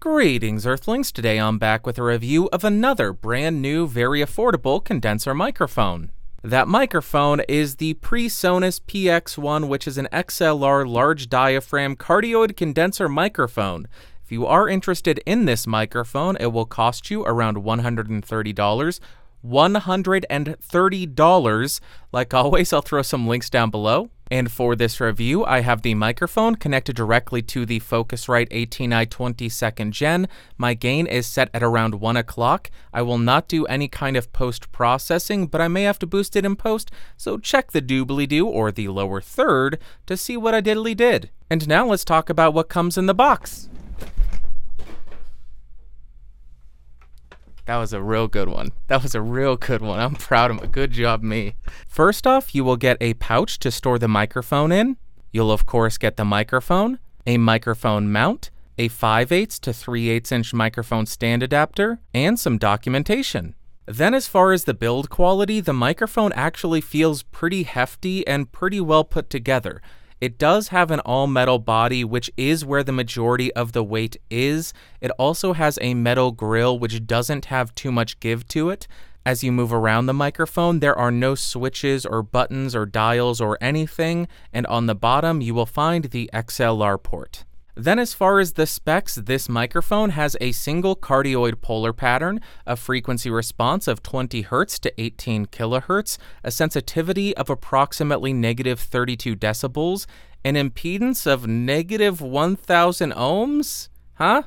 Greetings Earthlings, today I'm back with a review of another brand new, very affordable condenser microphone. That microphone is the PreSonus PX1, which is an XLR large diaphragm cardioid condenser microphone. If you are interested in this microphone, it will cost you around $130. Like always, I'll throw some links down below. And for this review, I have the microphone connected directly to the Focusrite 18i20 2nd Gen. My gain is set at around 1 o'clock. I will not do any kind of post-processing, but I may have to boost it in post, so check the doobly-doo or the lower third to see what I diddly did. And now let's talk about what comes in the box. That was a real good one. I'm proud of it. Good job, me. First off, you will get a pouch to store the microphone in. You'll, of course, get the microphone, a microphone mount, a 5/8 to 3/8 inch microphone stand adapter, and some documentation. Then as far as the build quality, the microphone actually feels pretty hefty and pretty well put together. It does have an all-metal body, which is where the majority of the weight is. It also has a metal grill, which doesn't have too much give to it. As you move around the microphone, there are no switches or buttons or dials or anything, and on the bottom you will find the XLR port. Then as far as the specs, this microphone has a single cardioid polar pattern, a frequency response of 20 Hz to 18 kHz, a sensitivity of approximately -32 dB, an impedance of -1000 ohms? Huh?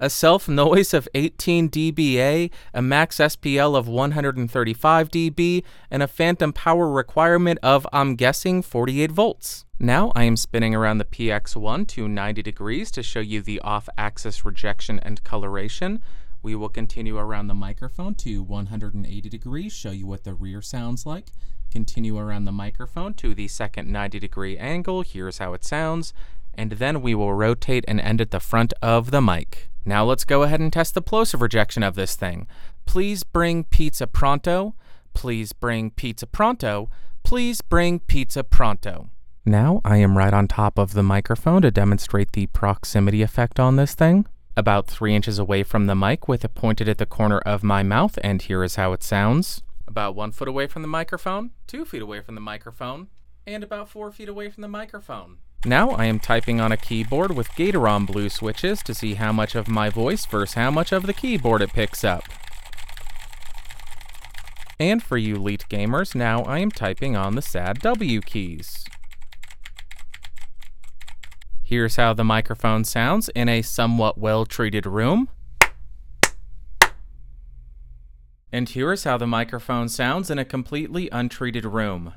A self-noise of 18 dBA, a max SPL of 135 dB, and a phantom power requirement of, I'm guessing, 48 volts. Now I am spinning around the PX1 to 90 degrees to show you the off-axis rejection and coloration. We will continue around the microphone to 180 degrees, show you what the rear sounds like. Continue around the microphone to the second 90 degree angle, here's how it sounds. And then we will rotate and end at the front of the mic. Now let's go ahead and test the plosive rejection of this thing. Please bring pizza pronto. Please bring pizza pronto. Please bring pizza pronto. Now I am right on top of the microphone to demonstrate the proximity effect on this thing. About 3 inches away from the mic with it pointed at the corner of my mouth, and here is how it sounds. About 1 foot away from the microphone, 2 feet away from the microphone, and about 4 feet away from the microphone. Now I am typing on a keyboard with Gatoron blue switches to see how much of my voice versus how much of the keyboard it picks up. And for you elite gamers, now I am typing on the sad W keys. Here's how the microphone sounds in a somewhat well-treated room. And here is how the microphone sounds in a completely untreated room.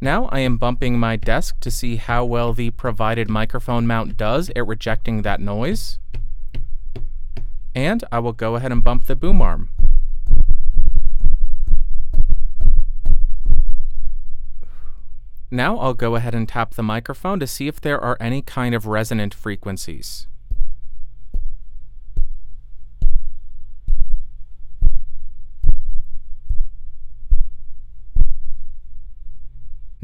Now I am bumping my desk to see how well the provided microphone mount does at rejecting that noise. And I will go ahead and bump the boom arm. Now I'll go ahead and tap the microphone to see if there are any kind of resonant frequencies.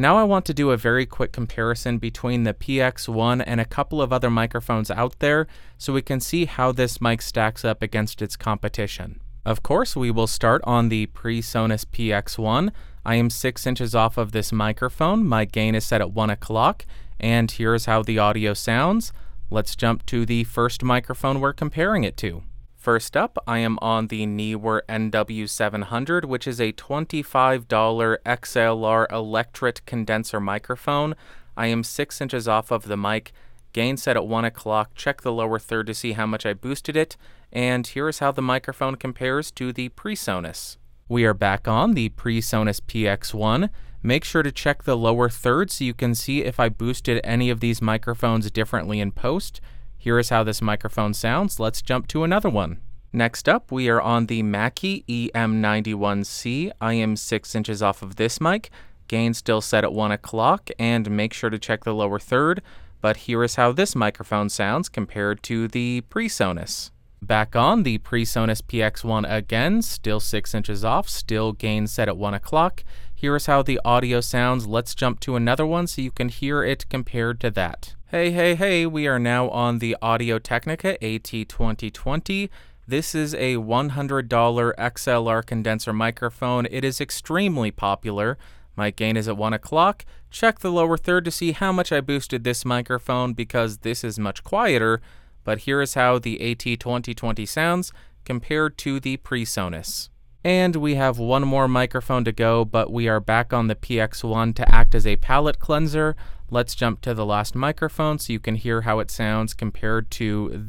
Now I want to do a very quick comparison between the PX1 and a couple of other microphones out there so we can see how this mic stacks up against its competition. Of course, we will start on the PreSonus PX1. I am 6 inches off of this microphone. My gain is set at 1 o'clock, and here's how the audio sounds. Let's jump to the first microphone we're comparing it to. First up, I am on the Neewer NW700, which is a $25 XLR electret condenser microphone. I am 6 inches off of the mic, gain set at 1 o'clock, check the lower third to see how much I boosted it, and here is how the microphone compares to the PreSonus. We are back on the PreSonus PX1. Make sure to check the lower third so you can see if I boosted any of these microphones differently in post. Here is how this microphone sounds. Let's jump to another one. Next up, we are on the Mackie EM91C. I am 6 inches off of this mic. Gain still set at 1 o'clock, and make sure to check the lower third. But here is how this microphone sounds compared to the PreSonus. Back on the PreSonus PX1 again, still 6 inches off, still gain set at 1 o'clock. Here is how the audio sounds. Let's jump to another one so you can hear it compared to that. Hey, we are now on the Audio Technica AT2020. This is a $100 XLR condenser microphone. It is extremely popular. My gain is at 1 o'clock. Check the lower third to see how much I boosted this microphone because this is much quieter, but here is how the AT2020 sounds compared to the PreSonus. And we have one more microphone to go, but we are back on the PX1 to act as a palate cleanser. Let's jump to the last microphone so you can hear how it sounds compared to...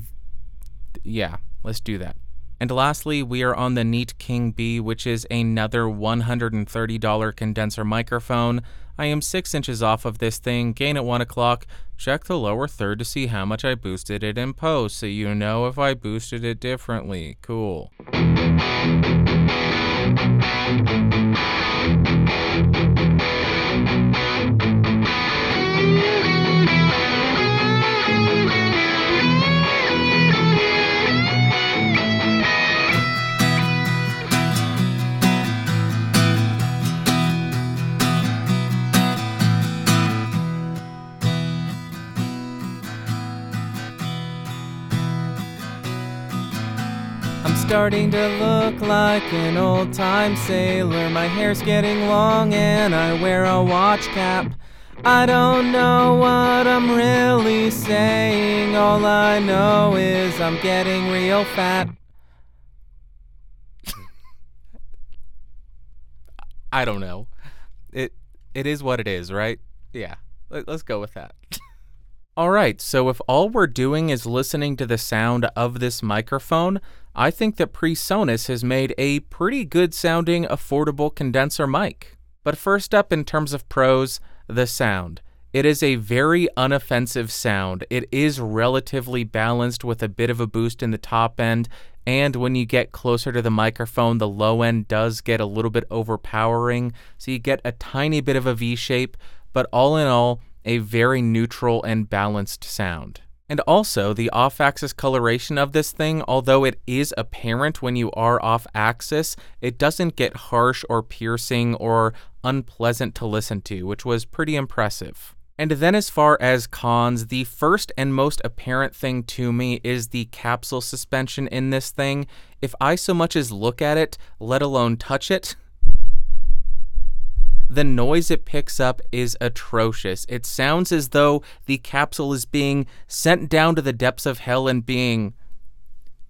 let's do that. And lastly, we are on the Neat King B, which is another $130 condenser microphone. I am 6 inches off of this thing, gain at 1 o'clock. Check the lower third to see how much I boosted it in post, so you know if I boosted it differently. Cool. I'm starting to look like an old-time sailor. My hair's getting long and I wear a watch cap. I don't know what I'm really saying. All I know is I'm getting real fat. I don't know. It is what it is, right? Yeah. Let's go with that. Alright, so if all we're doing is listening to the sound of this microphone, I think that PreSonus has made a pretty good sounding affordable condenser mic. But first up in terms of pros, the sound. It is a very unoffensive sound. It is relatively balanced with a bit of a boost in the top end, and when you get closer to the microphone, the low end does get a little bit overpowering, so you get a tiny bit of a V shape, but all in all, a very neutral and balanced sound. And also, the off-axis coloration of this thing, although it is apparent when you are off-axis, it doesn't get harsh or piercing or unpleasant to listen to, which was pretty impressive. And then as far as cons, the first and most apparent thing to me is the capsule suspension in this thing. If I so much as look at it, let alone touch it, the noise it picks up is atrocious. It sounds as though the capsule is being sent down to the depths of hell and being...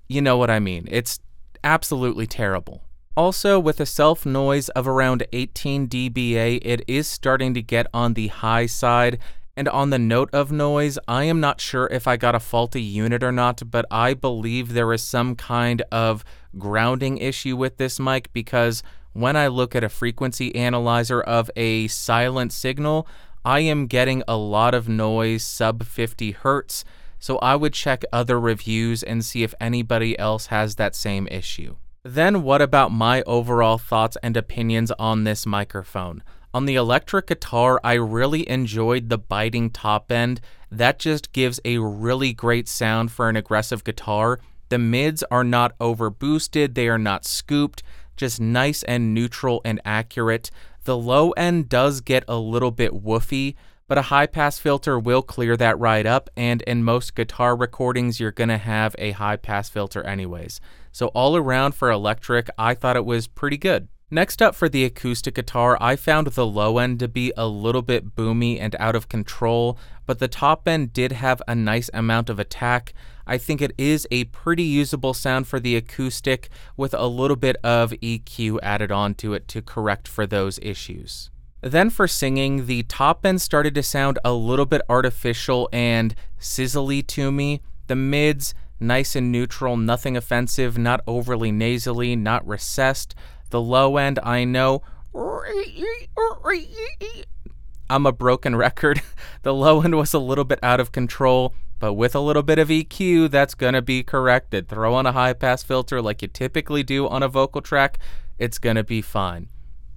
you know what I mean. It's absolutely terrible. Also, with a self noise of around 18 dBA, it is starting to get on the high side. And on the note of noise, I am not sure if I got a faulty unit or not, but I believe there is some kind of grounding issue with this mic because... when I look at a frequency analyzer of a silent signal, I am getting a lot of noise sub 50 Hertz, so I would check other reviews and see if anybody else has that same issue. Then what about my overall thoughts and opinions on this microphone? On the electric guitar, I really enjoyed the biting top end. That just gives a really great sound for an aggressive guitar. The mids are not overboosted, they are not scooped. Just nice and neutral and accurate. The low end does get a little bit woofy, but a high pass filter will clear that right up, and in most guitar recordings, you're gonna have a high pass filter anyways. So all around for electric, I thought it was pretty good. Next up for the acoustic guitar, I found the low end to be a little bit boomy and out of control, but the top end did have a nice amount of attack. I think it is a pretty usable sound for the acoustic with a little bit of EQ added on to it to correct for those issues. Then for singing, the top end started to sound a little bit artificial and sizzly to me. The mids, nice and neutral, nothing offensive, not overly nasally, not recessed. The low end, I know, I'm a broken record. The low end was a little bit out of control, but with a little bit of EQ, that's gonna be corrected. Throw on a high pass filter like you typically do on a vocal track, it's gonna be fine.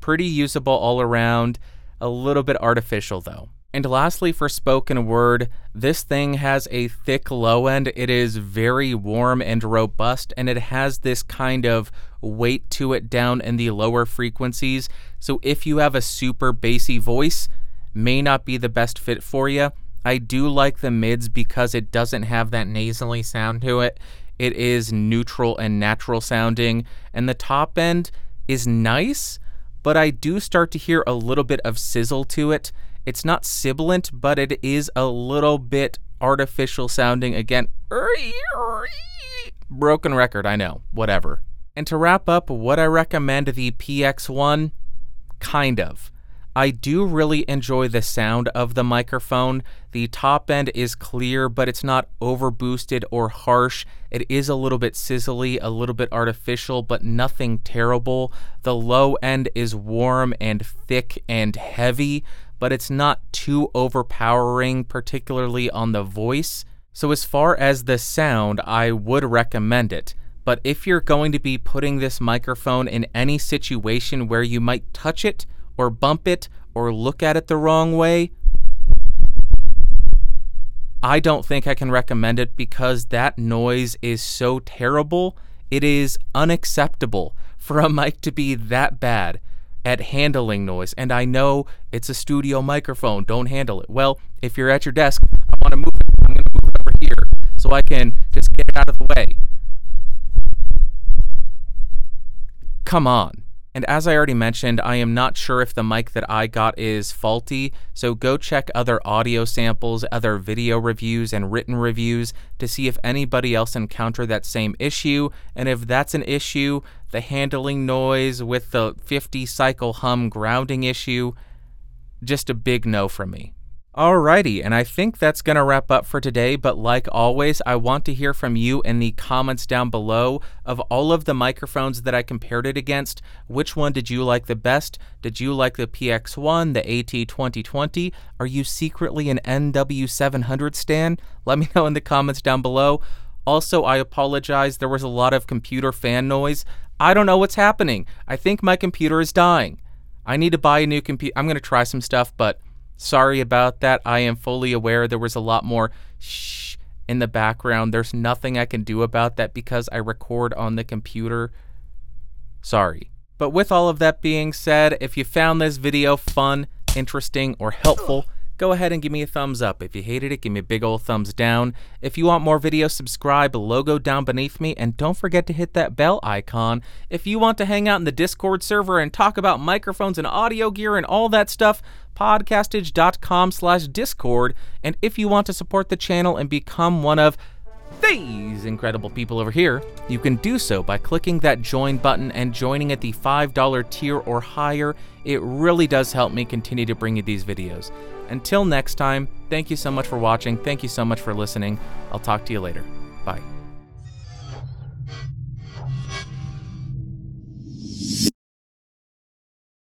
Pretty usable all around, a little bit artificial though. And lastly, for spoken word, this thing has a thick low end. It is very warm and robust, and it has this kind of weight to it down in the lower frequencies. So if you have a super bassy voice, may not be the best fit for you. I do like the mids because it doesn't have that nasally sound to it. It is neutral and natural sounding, and the top end is nice, but I do start to hear a little bit of sizzle to it. It's not sibilant, but it is a little bit artificial sounding. Again, broken record, I know, whatever. And to wrap up, would I recommend the PX1? Kind of. I do really enjoy the sound of the microphone. The top end is clear, but it's not overboosted or harsh. It is a little bit sizzly, a little bit artificial, but nothing terrible. The low end is warm and thick and heavy, but it's not too overpowering, particularly on the voice. So as far as the sound, I would recommend it. But if you're going to be putting this microphone in any situation where you might touch it, or bump it, or look at it the wrong way, I don't think I can recommend it because that noise is so terrible. It is unacceptable for a mic to be that bad at handling noise. And I know it's a studio microphone, don't handle it. Well, if you're at your desk, I want to move it. I'm going to move it over here so I can just get it out of the way. Come on. And as I already mentioned, I am not sure if the mic that I got is faulty, so go check other audio samples, other video reviews, and written reviews to see if anybody else encountered that same issue, and if that's an issue, the handling noise with the 50 cycle hum grounding issue, just a big no from me. Alrighty, and I think that's going to wrap up for today, but like always, I want to hear from you in the comments down below of all of the microphones that I compared it against. Which one did you like the best? Did you like the PX1, the AT2020? Are you secretly an NW700 stan? Let me know in the comments down below. Also, I apologize, there was a lot of computer fan noise. I don't know what's happening. I think my computer is dying. I need to buy a new computer. I'm going to try some stuff, but... sorry about that. I am fully aware there was a lot more shh in the background. There's nothing I can do about that because I record on the computer. Sorry. But with all of that being said, if you found this video fun, interesting, or helpful, go ahead and give me a thumbs up. If you hated it, give me a big old thumbs down. If you want more videos, subscribe, logo down beneath me, and don't forget to hit that bell icon. If you want to hang out in the Discord server and talk about microphones and audio gear and all that stuff, podcastage.com/discord. And if you want to support the channel and become one of these incredible people over here, you can do so by clicking that join button and joining at the $5 tier or higher. It really does help me continue to bring you these videos. Until next time, thank you so much for watching. Thank you so much for listening. I'll talk to you later. Bye.